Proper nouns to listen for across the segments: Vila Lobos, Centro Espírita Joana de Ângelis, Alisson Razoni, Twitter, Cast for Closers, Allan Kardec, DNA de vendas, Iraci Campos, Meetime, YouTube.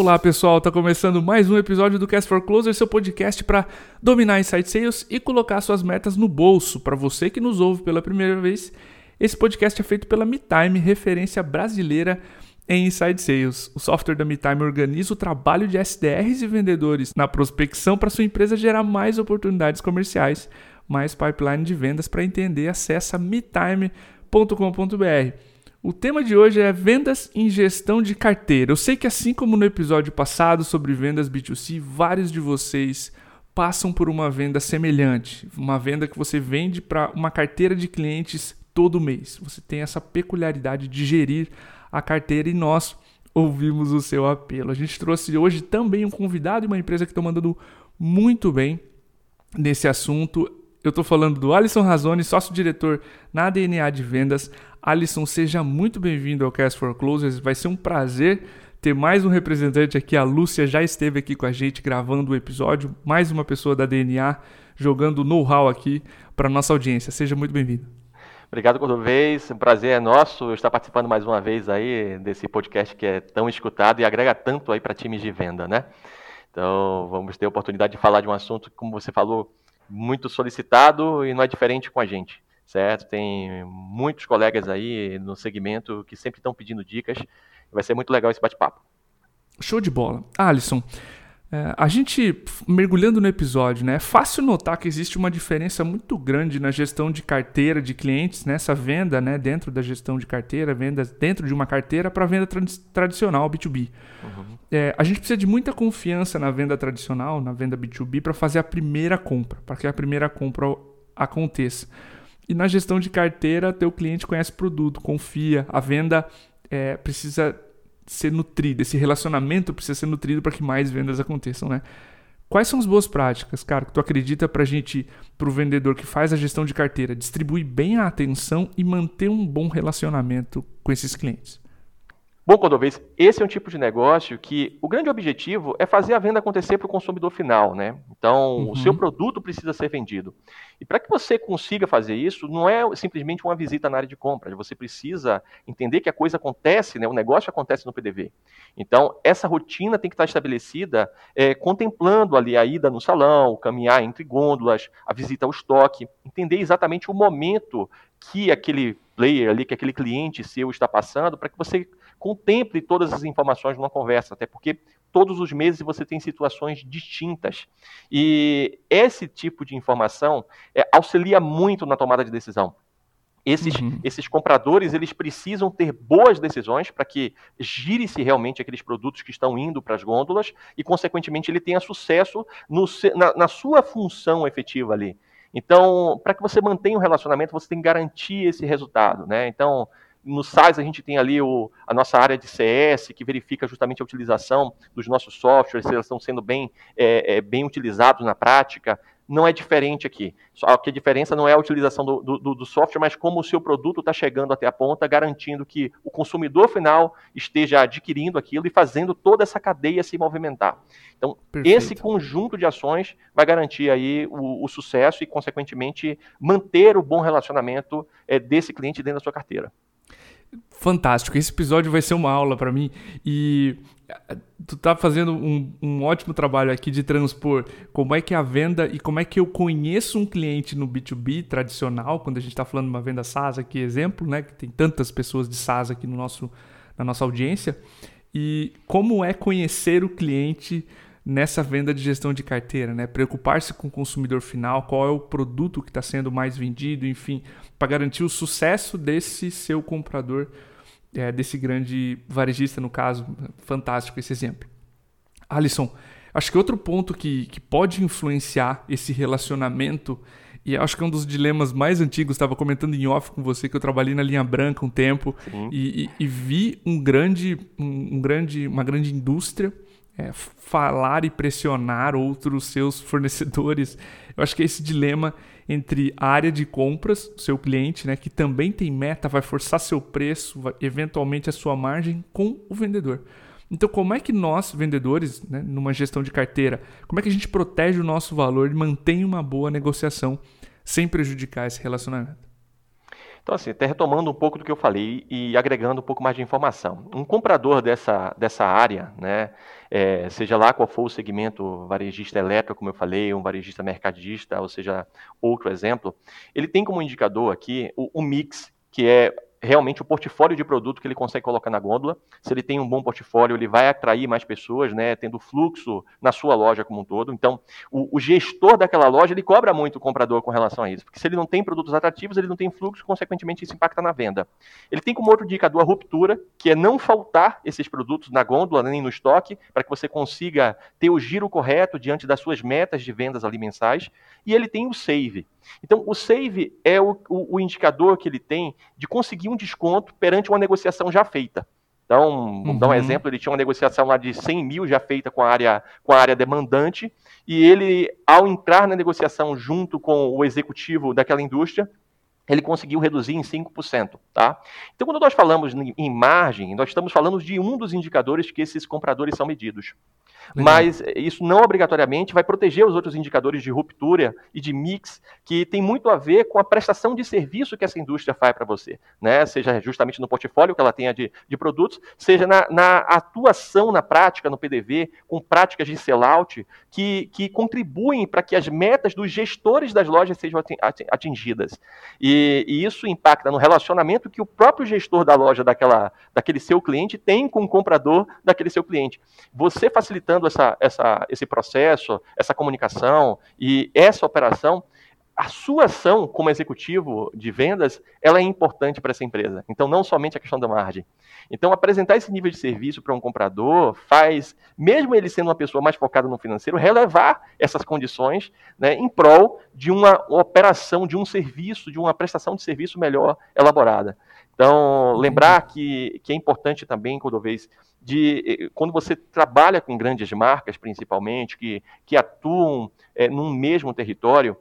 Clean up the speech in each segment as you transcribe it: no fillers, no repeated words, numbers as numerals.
Olá pessoal, tá começando mais um episódio do Cast for Closers, seu podcast para dominar Inside Sales e colocar suas metas no bolso. Para você que nos ouve pela primeira vez, esse podcast é feito pela Meetime, referência brasileira em Inside Sales. O software da Meetime organiza o trabalho de SDRs e vendedores na prospecção para sua empresa gerar mais oportunidades comerciais, mais pipeline de vendas. Para entender, acessa meetime.com.br. O tema de hoje é vendas em gestão de carteira. Eu sei que, assim como no episódio passado sobre vendas B2C, vários de vocês passam por uma venda semelhante, uma venda que você vende para uma carteira de clientes todo mês. Você tem essa peculiaridade de gerir a carteira e nós ouvimos o seu apelo. A gente trouxe hoje também um convidado e uma empresa que estão mandando muito bem nesse assunto. Eu estou falando do Alisson Razoni, sócio-diretor na DNA de Vendas. Alisson, seja muito bem-vindo ao Cast for Closers, vai ser um prazer ter mais um representante aqui. A Lúcia já esteve aqui com a gente gravando o episódio, mais uma pessoa da DNA jogando know-how aqui para a nossa audiência. Seja muito bem-vindo. Obrigado, Cordovez, um prazer é nosso estar participando mais uma vez aí desse podcast que é tão escutado e agrega tanto aí para times de venda, né? Então vamos ter a oportunidade de falar de um assunto, como você falou, muito solicitado e não é diferente com a gente. Certo? Tem muitos colegas aí no segmento que sempre estão pedindo dicas. Vai ser muito legal esse bate-papo. Show de bola. Alisson, a gente, mergulhando no episódio, né, é fácil notar que existe uma diferença muito grande na gestão de carteira de clientes, nessa venda, né, dentro da gestão de carteira, venda dentro de uma carteira, para a venda tradicional, B2B. Uhum. A gente precisa de muita confiança na venda tradicional, na venda B2B, para fazer a primeira compra, para que a primeira compra aconteça. E na gestão de carteira, teu cliente conhece o produto, confia, a venda precisa ser nutrida, esse relacionamento precisa ser nutrido para que mais vendas aconteçam, né? Quais são as boas práticas, cara, que tu acredita para a gente, para o vendedor que faz a gestão de carteira, distribuir bem a atenção e manter um bom relacionamento com esses clientes? Bom, Cordovez, esse é um tipo de negócio que o grande objetivo é fazer a venda acontecer para o consumidor final, né? Então, O seu produto precisa ser vendido. E para que você consiga fazer isso, não é simplesmente uma visita na área de compras. Você precisa entender que a coisa acontece, né? O negócio acontece no PDV. Então, essa rotina tem que estar estabelecida contemplando ali a ida no salão, o caminhar entre gôndolas, a visita ao estoque, entender exatamente o momento que aquele player ali, que aquele cliente seu está passando, para que você contemple todas as informações numa conversa, até porque todos os meses você tem situações distintas. E esse tipo de informação auxilia muito na tomada de decisão. Esses compradores, eles precisam ter boas decisões para que gire-se realmente aqueles produtos que estão indo para as gôndolas e, consequentemente, ele tenha sucesso na sua função efetiva ali. Então, para que você mantenha um relacionamento, você tem que garantir esse resultado, né? Então, no SaaS, a gente tem ali a nossa área de CS, que verifica justamente a utilização dos nossos softwares, se eles estão sendo bem utilizados na prática. Não é diferente aqui. Só que a diferença não é a utilização do software, mas como o seu produto está chegando até a ponta, garantindo que o consumidor final esteja adquirindo aquilo e fazendo toda essa cadeia se movimentar. Então, perfeito. Esse conjunto de ações vai garantir aí o sucesso e, consequentemente, manter o bom relacionamento desse cliente dentro da sua carteira. Fantástico, esse episódio vai ser uma aula para mim e tu tá fazendo um ótimo trabalho aqui de transpor como é que é a venda e como é que eu conheço um cliente no B2B tradicional, quando a gente está falando de uma venda SaaS aqui, exemplo, né, que tem tantas pessoas de SaaS aqui na nossa audiência, e como é conhecer o cliente nessa venda de gestão de carteira, né? Preocupar-se com o consumidor final, qual é o produto que está sendo mais vendido, enfim, para garantir o sucesso desse seu comprador, desse grande varejista, no caso. Fantástico esse exemplo. Alisson, acho que outro ponto que pode influenciar esse relacionamento, e acho que é um dos dilemas mais antigos, estava comentando em off com você, que eu trabalhei na linha branca um tempo e vi uma grande indústria falar e pressionar outros seus fornecedores. Eu acho que é esse dilema entre a área de compras, seu cliente, né, que também tem meta, vai forçar seu preço, eventualmente a sua margem, com o vendedor. Então, como é que nós, vendedores, né, numa gestão de carteira, como é que a gente protege o nosso valor e mantém uma boa negociação sem prejudicar esse relacionamento? Então, assim, até retomando um pouco do que eu falei e agregando um pouco mais de informação. Um comprador dessa área, né, seja lá qual for o segmento, varejista elétrico, como eu falei, um varejista mercadista, ou seja, outro exemplo, ele tem como indicador aqui o mix, que é realmente o portfólio de produto que ele consegue colocar na gôndola. Se ele tem um bom portfólio, ele vai atrair mais pessoas, né, tendo fluxo na sua loja como um todo. Então, o gestor daquela loja, ele cobra muito o comprador com relação a isso, porque se ele não tem produtos atrativos, ele não tem fluxo, consequentemente isso impacta na venda. Ele tem como outro indicador a ruptura, que é não faltar esses produtos na gôndola, nem no estoque, para que você consiga ter o giro correto diante das suas metas de vendas ali mensais. E ele tem o save. Então, o save é o indicador que ele tem de conseguir um desconto perante uma negociação já feita. Então, vamos dar um exemplo, ele tinha uma negociação lá de 100 mil já feita com a área demandante, e ele, ao entrar na negociação junto com o executivo daquela indústria, ele conseguiu reduzir em 5%. Tá? Então, quando nós falamos em margem, nós estamos falando de um dos indicadores que esses compradores são medidos. Mas isso não obrigatoriamente vai proteger os outros indicadores de ruptura e de mix, que tem muito a ver com a prestação de serviço que essa indústria faz para você, né? Seja justamente no portfólio que ela tenha de produtos, seja na atuação na prática, no PDV, com práticas de sellout que contribuem para que as metas dos gestores das lojas sejam atingidas. E isso impacta no relacionamento que o próprio gestor da loja daquele seu cliente tem com o comprador daquele seu cliente. Você facilitando esse processo, essa comunicação e essa operação, a sua ação como executivo de vendas, ela é importante para essa empresa. Então, não somente a questão da margem. Então, apresentar esse nível de serviço para um comprador faz, mesmo ele sendo uma pessoa mais focada no financeiro, relevar essas condições, né, em prol de uma operação, de um serviço, de uma prestação de serviço melhor elaborada. Então, lembrar que é importante também, quando você trabalha com grandes marcas, principalmente, que atuam num mesmo território,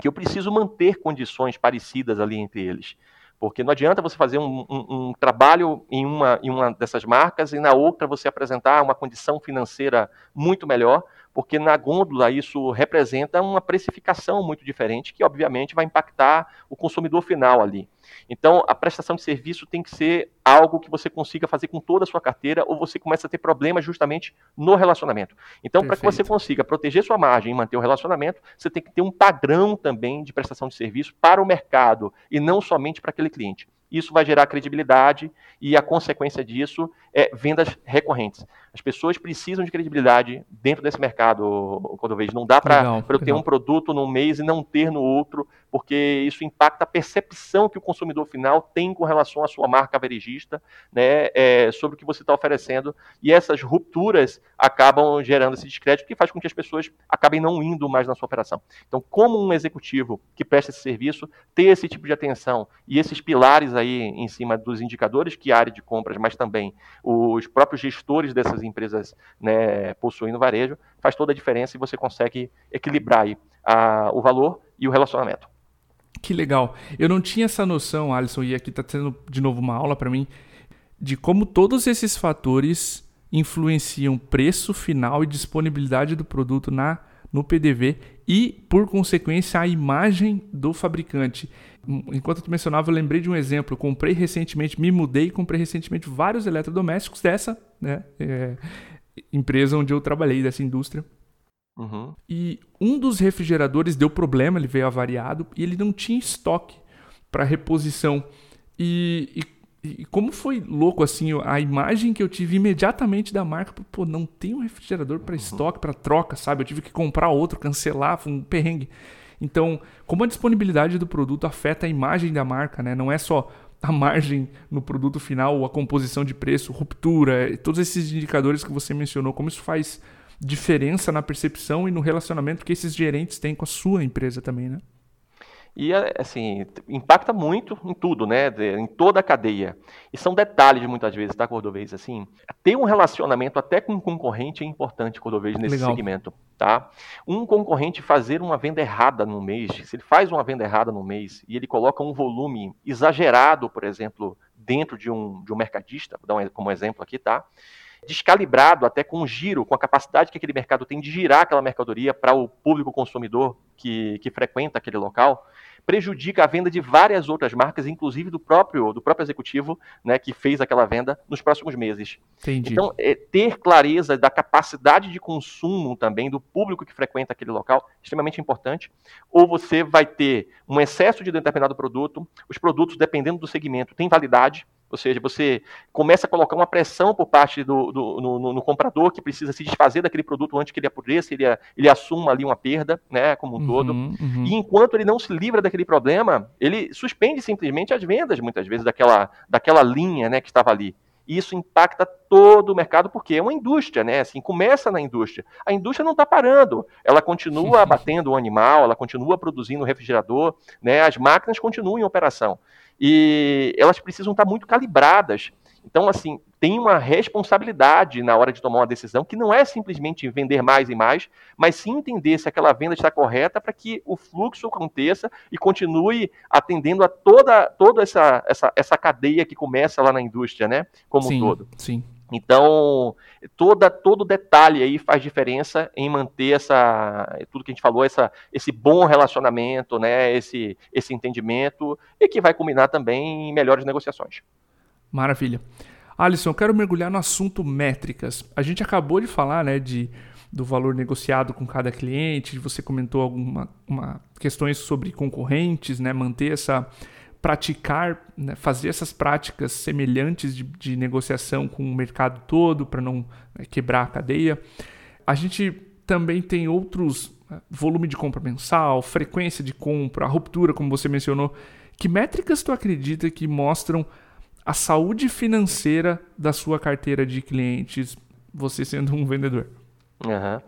que eu preciso manter condições parecidas ali entre eles. Porque não adianta você fazer um trabalho em uma dessas marcas e na outra você apresentar uma condição financeira muito melhor, porque na gôndola isso representa uma precificação muito diferente, que obviamente vai impactar o consumidor final ali. Então, a prestação de serviço tem que ser algo que você consiga fazer com toda a sua carteira, ou você começa a ter problemas justamente no relacionamento. Então, para que você consiga proteger sua margem e manter o relacionamento, você tem que ter um padrão também de prestação de serviço para o mercado, e não somente para aquele cliente. Isso vai gerar credibilidade, e a consequência disso é vendas recorrentes. As pessoas precisam de credibilidade dentro desse mercado, Cordovez. Não dá para eu ter um produto num mês e não ter no outro, porque isso impacta a percepção que o consumidor final tem com relação à sua marca varejista, né, sobre o que você está oferecendo. E essas rupturas acabam gerando esse descrédito, que faz com que as pessoas acabem não indo mais na sua operação. Então, como um executivo que presta esse serviço, ter esse tipo de atenção e esses pilares aí em cima dos indicadores que a área de compras, mas também os próprios gestores dessas empresas, né, possuem no varejo, faz toda a diferença, e você consegue equilibrar aí o valor e o relacionamento. Que legal. Eu não tinha essa noção, Alisson, e aqui está sendo de novo uma aula para mim, de como todos esses fatores influenciam preço final e disponibilidade do produto no PDV e, por consequência, a imagem do fabricante. Enquanto tu mencionava, eu lembrei de um exemplo. Eu comprei recentemente vários eletrodomésticos dessa, né, empresa onde eu trabalhei, dessa indústria. Uhum. E um dos refrigeradores deu problema, ele veio avariado e ele não tinha estoque para reposição. E como foi louco assim a imagem que eu tive imediatamente da marca, não tem um refrigerador para estoque, para troca, sabe? Eu tive que comprar outro, cancelar, foi um perrengue. Então, como a disponibilidade do produto afeta a imagem da marca, né? Não é só a margem no produto final, a composição de preço, ruptura, todos esses indicadores que você mencionou, como isso faz diferença na percepção e no relacionamento que esses gerentes têm com a sua empresa também, né? E, assim, impacta muito em tudo, né? Em toda a cadeia. E são detalhes, muitas vezes, tá, Cordovez? Assim, ter um relacionamento até com um concorrente é importante, Cordovez, nesse segmento, tá? Um concorrente fazer uma venda errada no mês, se ele faz uma venda errada no mês e ele coloca um volume exagerado, por exemplo, dentro de um mercadista, vou dar como exemplo aqui, tá? Descalibrado até com o giro, com a capacidade que aquele mercado tem de girar aquela mercadoria para o público consumidor que frequenta aquele local, prejudica a venda de várias outras marcas, inclusive do próprio executivo, né, que fez aquela venda nos próximos meses. Entendi. Então, ter clareza da capacidade de consumo também do público que frequenta aquele local, extremamente importante. Ou você vai ter um excesso de determinado produto, os produtos, dependendo do segmento, têm validade. Ou seja, você começa a colocar uma pressão por parte do comprador, que precisa se desfazer daquele produto antes que ele apodreça, ele assuma ali uma perda, né, como um todo. E enquanto ele não se livra daquele problema, ele suspende simplesmente as vendas, muitas vezes, daquela linha, né, que estava ali. E isso impacta todo o mercado, porque é uma indústria, né? Assim, começa na indústria. A indústria não está parando. Ela continua abatendo o animal, ela continua produzindo o refrigerador, né? As máquinas continuam em operação. E elas precisam estar muito calibradas. Então, assim, tem uma responsabilidade na hora de tomar uma decisão, que não é simplesmente vender mais e mais, mas sim entender se aquela venda está correta para que o fluxo aconteça e continue atendendo a toda essa cadeia que começa lá na indústria, né? Como um todo. Sim. Então, todo detalhe aí faz diferença em manter tudo que a gente falou, esse bom relacionamento, né? Esse entendimento, e que vai culminar também em melhores negociações. Maravilha. Alisson, eu quero mergulhar no assunto métricas. A gente acabou de falar, né, do valor negociado com cada cliente, você comentou algumas questões sobre concorrentes, né, praticar, né, fazer essas práticas semelhantes de negociação com o mercado todo para não, né, quebrar a cadeia. A gente também tem outros, volume de compra mensal, frequência de compra, a ruptura, como você mencionou. Que métricas tu acredita que mostram a saúde financeira da sua carteira de clientes, você sendo um vendedor? Uhum.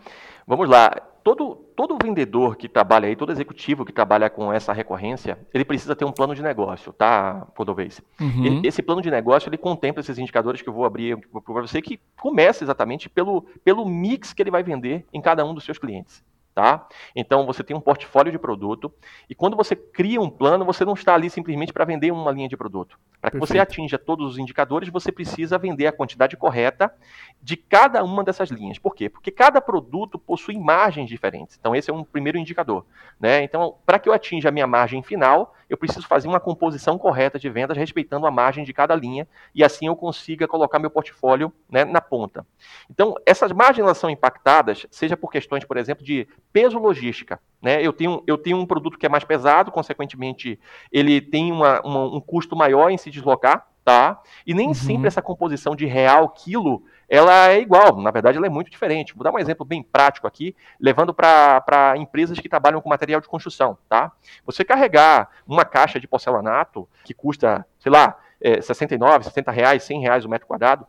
Vamos lá. Todo vendedor que trabalha aí, todo executivo que trabalha com essa recorrência, ele precisa ter um plano de negócio, tá, Cordovez? Uhum. Esse plano de negócio, ele contempla esses indicadores que eu vou abrir para você, que começa exatamente pelo mix que ele vai vender em cada um dos seus clientes. Tá? Então, você tem um portfólio de produto, e quando você cria um plano, você não está ali simplesmente para vender uma linha de produto. Para que você atinja todos os indicadores, você precisa vender a quantidade correta de cada uma dessas linhas. Por quê? Porque cada produto possui margens diferentes. Então, esse é um primeiro indicador, né? Então, para que eu atinja a minha margem final, eu preciso fazer uma composição correta de vendas, respeitando a margem de cada linha, e assim eu consiga colocar meu portfólio, né, na ponta. Então, essas margens, elas são impactadas, seja por questões, por exemplo, de peso logística, né? Eu tenho um produto que é mais pesado, consequentemente, ele tem um custo maior em se deslocar, tá? E nem sempre essa composição de real, quilo, ela é igual. Na verdade, ela é muito diferente. Vou dar um exemplo bem prático aqui, levando para empresas que trabalham com material de construção, tá? Você carregar uma caixa de porcelanato que custa, sei lá, R$69, R$70, R$100 o metro quadrado,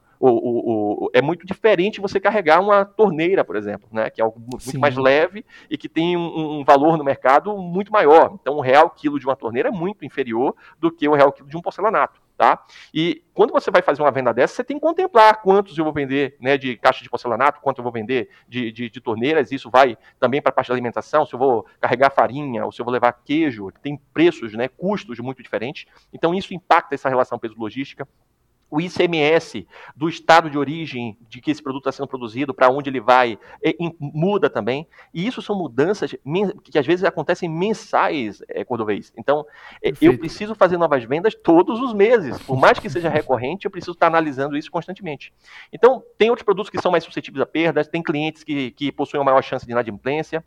é muito diferente você carregar uma torneira, por exemplo, né, que é algo muito mais leve e que tem um valor no mercado muito maior. Então, o real quilo de uma torneira é muito inferior do que o real quilo de um porcelanato. Tá? E quando você vai fazer uma venda dessa, você tem que contemplar quantos eu vou vender, né, de caixa de porcelanato, quanto eu vou vender de torneiras. Isso vai também para a parte da alimentação, se eu vou carregar farinha ou se eu vou levar queijo. Tem preços, né, custos muito diferentes. Então, isso impacta essa relação peso-logística. O ICMS do estado de origem de que esse produto está sendo produzido, para onde ele vai, muda também. E isso são mudanças que às vezes acontecem mensais, Cordovez. Então, eu preciso fazer novas vendas todos os meses. Por mais que seja recorrente, eu preciso estar analisando isso constantemente. Então, tem outros produtos que são mais suscetíveis a perdas, tem clientes que possuem uma maior chance de inadimplência.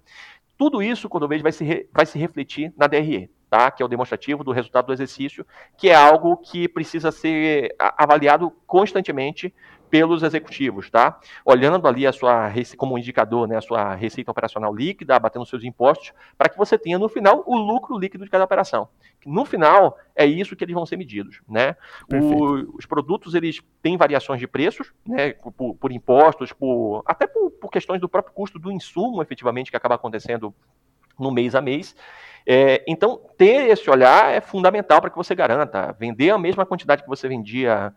Tudo isso, Cordovez, vai se refletir na DRE. Tá, que é o demonstrativo do resultado do exercício, que é algo que precisa ser avaliado constantemente pelos executivos, tá? Olhando ali como indicador, né, a sua receita operacional líquida, abatendo seus impostos, para que você tenha no final o lucro líquido de cada operação. No final, é isso que eles vão ser medidos, né? Os produtos, eles têm variações de preços, né, por impostos, até por questões do próprio custo do insumo, efetivamente, que acaba acontecendo no mês a mês. Então, ter esse olhar é fundamental para que você garanta. Vender a mesma quantidade que você vendia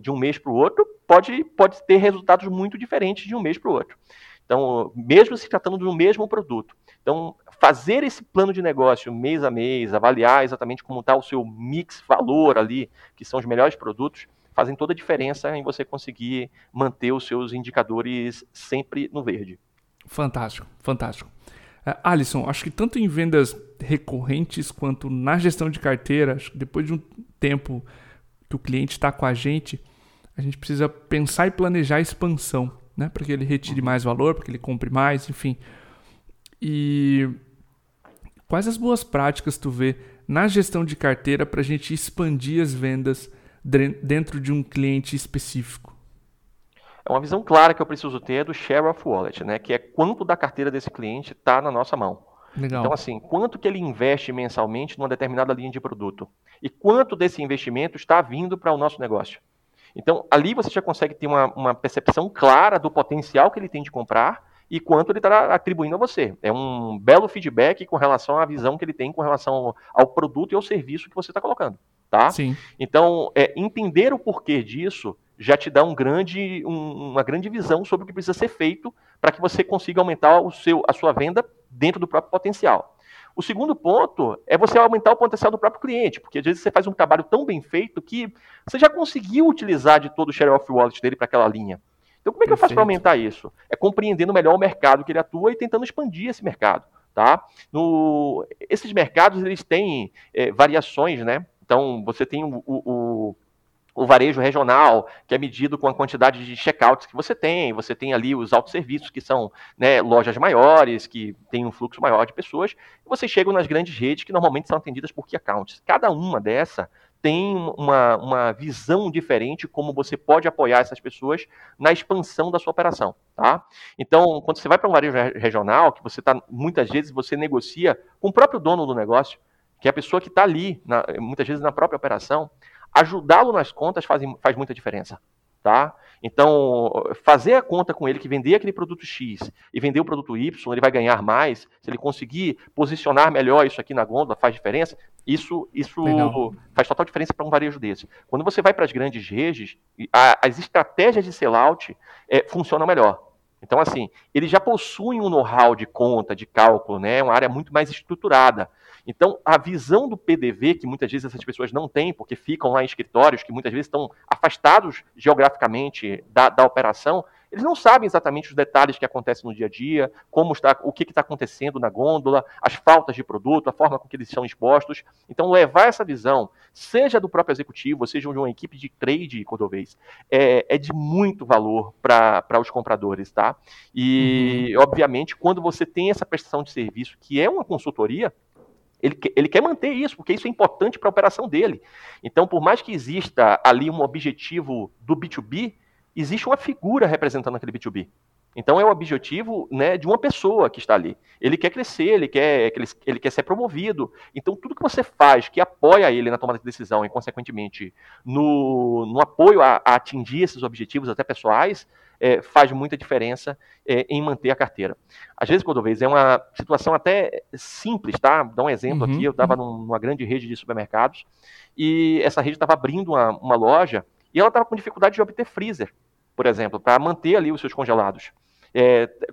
de um mês para o outro pode ter resultados muito diferentes de um mês para o outro. Então, mesmo se tratando do mesmo produto. Então, fazer esse plano de negócio mês a mês, avaliar exatamente como está o seu mix valor ali, que são os melhores produtos, fazem toda a diferença em você conseguir manter os seus indicadores sempre no verde. Fantástico, fantástico. Alisson, acho que tanto em vendas recorrentes quanto na gestão de carteira, acho que depois de um tempo que o cliente está com a gente precisa pensar e planejar a expansão, né? Para que ele retire mais valor, para que ele compre mais, enfim. E quais as boas práticas tu vê na gestão de carteira para a gente expandir as vendas dentro de um cliente específico? É uma visão clara que eu preciso ter do share of wallet, né? Que é quanto da carteira desse cliente está na nossa mão. Legal. Então, assim, quanto que ele investe mensalmente numa determinada linha de produto e quanto desse investimento está vindo para o nosso negócio. Então, ali você já consegue ter uma percepção clara do potencial que ele tem de comprar e quanto ele está atribuindo a você. É um belo feedback com relação à visão que ele tem com relação ao produto e ao serviço que você está colocando. Tá? Sim. Então, entender o porquê disso já te dá uma grande visão sobre o que precisa ser feito para que você consiga aumentar a sua venda dentro do próprio potencial. O segundo ponto é você aumentar o potencial do próprio cliente, porque às vezes você faz um trabalho tão bem feito que você já conseguiu utilizar de todo o share of wallet dele para aquela linha. Então, como é que eu faço para aumentar isso? É compreendendo melhor o mercado que ele atua e tentando expandir esse mercado. Tá? Esses mercados eles têm variações, né? Então, você tem o varejo regional, que é medido com a quantidade de checkouts que você tem ali os autosserviços, que são, né, lojas maiores, que tem um fluxo maior de pessoas, e você chega nas grandes redes que normalmente são atendidas por key accounts. Cada uma dessa tem uma visão diferente como você pode apoiar essas pessoas na expansão da sua operação, tá? Então, quando você vai para um varejo regional, que você está, muitas vezes, você negocia com o próprio dono do negócio, que é a pessoa que está ali, muitas vezes na própria operação, ajudá-lo nas contas faz muita diferença, tá? Então, fazer a conta com ele que vender aquele produto X e vender o produto Y, ele vai ganhar mais, se ele conseguir posicionar melhor isso aqui na gôndola, faz diferença. Isso faz total diferença para um varejo desse. Quando você vai para as grandes redes, as estratégias de sellout funcionam melhor. Então, assim, ele já possui um know-how de conta, de cálculo, né? Uma área muito mais estruturada. Então, a visão do PDV, que muitas vezes essas pessoas não têm, porque ficam lá em escritórios, que muitas vezes estão afastados geograficamente da operação, eles não sabem exatamente os detalhes que acontecem no dia a dia, o que está acontecendo na gôndola, as faltas de produto, a forma com que eles são expostos. Então, levar essa visão, seja do próprio executivo, seja de uma equipe de trade, Cordovez, é de muito valor para os compradores, tá? E, obviamente, quando você tem essa prestação de serviço, que é uma consultoria, ele quer manter isso, porque isso é importante para a operação dele. Então, por mais que exista ali um objetivo do B2B, existe uma figura representando aquele B2B. Então, é o objetivo, né, de uma pessoa que está ali. Ele quer crescer, ele quer ser promovido. Então, tudo que você faz que apoia ele na tomada de decisão e, consequentemente, no apoio a atingir esses objetivos até pessoais, faz muita diferença em manter a carteira. Às vezes, Cordovez, é uma situação até simples, tá? Vou dar um exemplo aqui. Eu estava numa grande rede de supermercados e essa rede estava abrindo uma loja e ela estava com dificuldade de obter freezer, por exemplo, para manter ali os seus congelados.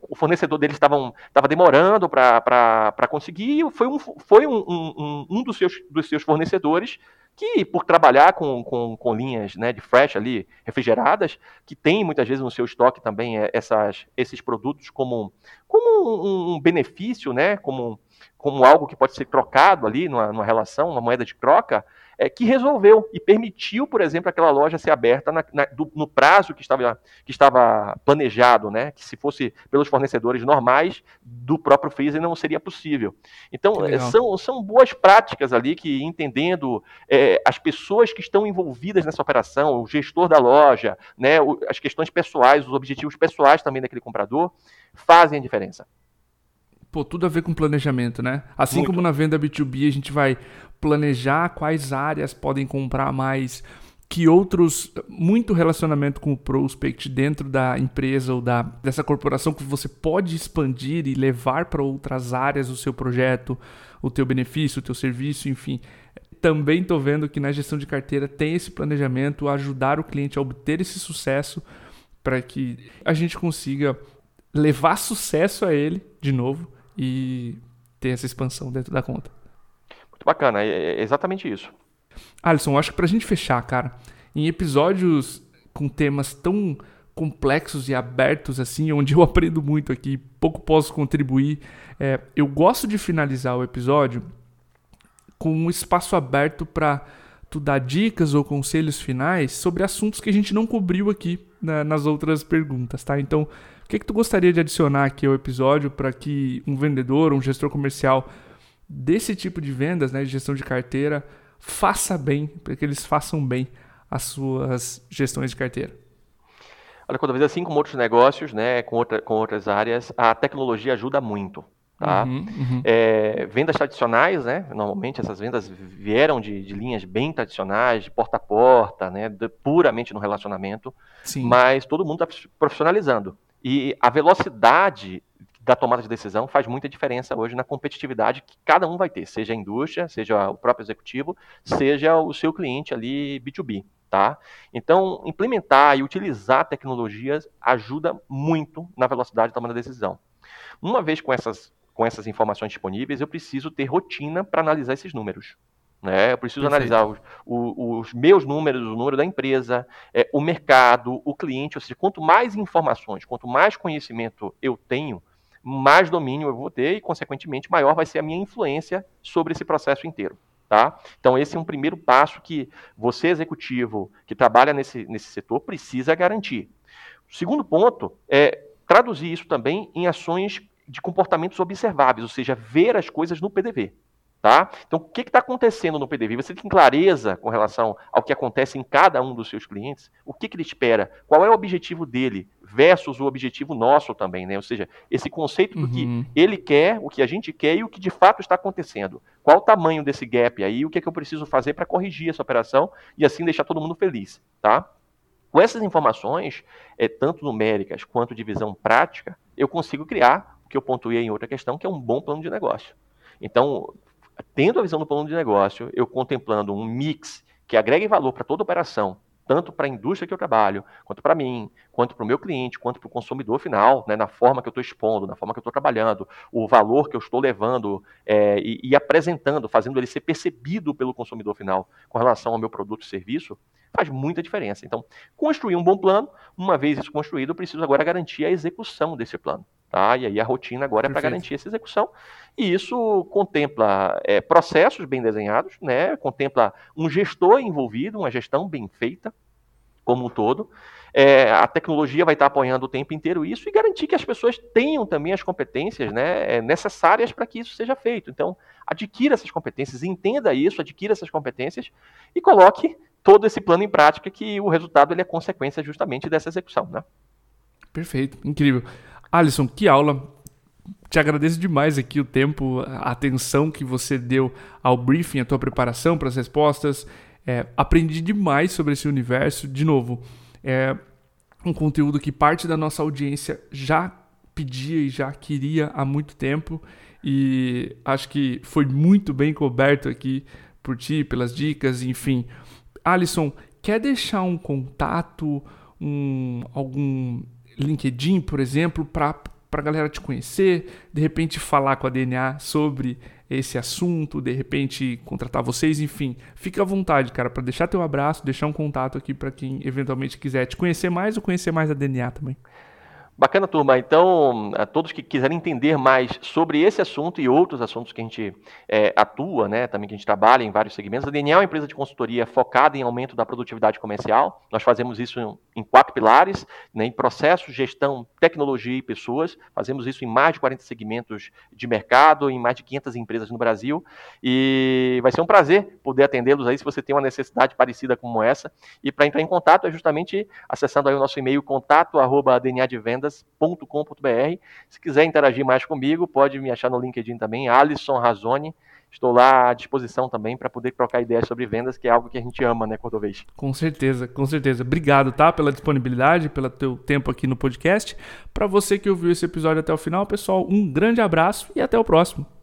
O fornecedor deles estava demorando para conseguir, e foi um dos seus fornecedores que, por trabalhar com linhas, né, de fresh ali, refrigeradas, que tem muitas vezes no seu estoque também esses produtos como um benefício, né, como algo que pode ser trocado ali numa relação, uma moeda de troca, que resolveu e permitiu, por exemplo, aquela loja ser aberta no prazo que estava planejado, né? Que se fosse pelos fornecedores normais do próprio freezer não seria possível. Então, são boas práticas ali que, entendendo as pessoas que estão envolvidas nessa operação, o gestor da loja, né? As questões pessoais, os objetivos pessoais também daquele comprador, fazem a diferença. Pô, tudo a ver com planejamento, né? Assim Muito. Como na venda B2B a gente vai planejar quais áreas podem comprar mais, que outros, muito relacionamento com o prospect dentro da empresa ou dessa corporação que você pode expandir e levar para outras áreas o seu projeto, o teu benefício, o teu serviço, enfim. Também estou vendo que na gestão de carteira tem esse planejamento, ajudar o cliente a obter esse sucesso para que a gente consiga levar sucesso a ele, de novo, e ter essa expansão dentro da conta. Muito bacana, é exatamente isso. Alisson, acho que pra gente fechar, cara, em episódios com temas tão complexos e abertos, assim, onde eu aprendo muito aqui, pouco posso contribuir. Eu gosto de finalizar o episódio com um espaço aberto para tu dar dicas ou conselhos finais sobre assuntos que a gente não cobriu aqui nas outras perguntas, tá? Então, o que tu gostaria de adicionar aqui ao episódio para que um vendedor, um gestor comercial desse tipo de vendas, né, de gestão de carteira, faça bem, para que eles façam bem as suas gestões de carteira? Olha, quando eu vejo assim, como outros negócios, né, com outras áreas, a tecnologia ajuda muito. Tá? Vendas tradicionais, né? Normalmente essas vendas vieram de linhas bem tradicionais, de porta a porta, né? Puramente no relacionamento. Sim. Mas todo mundo está profissionalizando. E a velocidade da tomada de decisão faz muita diferença hoje na competitividade que cada um vai ter, seja a indústria, seja o próprio executivo, seja o seu cliente ali B2B. Tá? Então, implementar e utilizar tecnologias ajuda muito na velocidade da tomada de decisão. Uma vez com essas informações disponíveis, eu preciso ter rotina para analisar esses números. Né? Eu preciso analisar os meus números, o número da empresa, o mercado, o cliente. Ou seja, quanto mais informações, quanto mais conhecimento eu tenho, mais domínio eu vou ter e, consequentemente, maior vai ser a minha influência sobre esse processo inteiro. Tá? Então, esse é um primeiro passo que você, executivo, que trabalha nesse setor, precisa garantir. O segundo ponto é traduzir isso também em ações de comportamentos observáveis, ou seja, ver as coisas no PDV. Tá? Então, o que está acontecendo no PDV? Você tem clareza com relação ao que acontece em cada um dos seus clientes? O que ele espera? Qual é o objetivo dele versus o objetivo nosso também? Né? Ou seja, esse conceito do que ele quer, o que a gente quer e o que de fato está acontecendo. Qual o tamanho desse gap aí? O que é que eu preciso fazer para corrigir essa operação e assim deixar todo mundo feliz? Tá? Com essas informações, tanto numéricas quanto de visão prática, eu consigo criar o que eu pontuei em outra questão, que é um bom plano de negócio. Então, tendo a visão do plano de negócio, eu contemplando um mix que agregue valor para toda a operação, tanto para a indústria que eu trabalho, quanto para mim, quanto para o meu cliente, quanto para o consumidor final, né, na forma que eu estou expondo, na forma que eu estou trabalhando, o valor que eu estou levando e apresentando, fazendo ele ser percebido pelo consumidor final com relação ao meu produto e serviço, faz muita diferença. Então, construir um bom plano, uma vez isso construído, eu preciso agora garantir a execução desse plano. Tá? E aí a rotina agora é para garantir essa execução. E isso contempla processos bem desenhados, né? Contempla um gestor envolvido, uma gestão bem feita, como um todo. A tecnologia vai estar apoiando o tempo inteiro isso e garantir que as pessoas tenham também as competências, né, necessárias para que isso seja feito. Então, adquira essas competências, entenda isso, adquira essas competências e coloque todo esse plano em prática, que o resultado ele é consequência justamente dessa execução. Né? Perfeito, incrível. Alisson, que aula! Te agradeço demais aqui o tempo, a atenção que você deu ao briefing, a tua preparação para as respostas. Aprendi demais sobre esse universo. De novo, é um conteúdo que parte da nossa audiência já pedia e já queria há muito tempo. E acho que foi muito bem coberto aqui por ti, pelas dicas, enfim. Alisson, quer deixar um contato, algum LinkedIn, por exemplo, para a galera te conhecer, de repente falar com a DNA sobre esse assunto, de repente contratar vocês, enfim, fica à vontade, cara, para deixar teu abraço, deixar um contato aqui para quem eventualmente quiser te conhecer mais ou conhecer mais a DNA também. Bacana, turma. Então, a todos que quiserem entender mais sobre esse assunto e outros assuntos que a gente atua, né, também que a gente trabalha em vários segmentos, a DNA é uma empresa de consultoria focada em aumento da produtividade comercial. Nós fazemos isso em 4 pilares, né, em processo, gestão, tecnologia e pessoas. Fazemos isso em mais de 40 segmentos de mercado, em mais de 500 empresas no Brasil. E vai ser um prazer poder atendê-los aí se você tem uma necessidade parecida como essa. E para entrar em contato é justamente acessando aí o nosso e-mail contato@dnadevendas.com.br. Se quiser interagir mais comigo, pode me achar no LinkedIn também, Alisson Razoni. Estou lá à disposição também para poder trocar ideias sobre vendas, que é algo que a gente ama, né, Cordovez? Com certeza, com certeza. Obrigado, tá, pela disponibilidade, pelo teu tempo aqui no podcast. Para você que ouviu esse episódio até o final, pessoal, um grande abraço e até o próximo.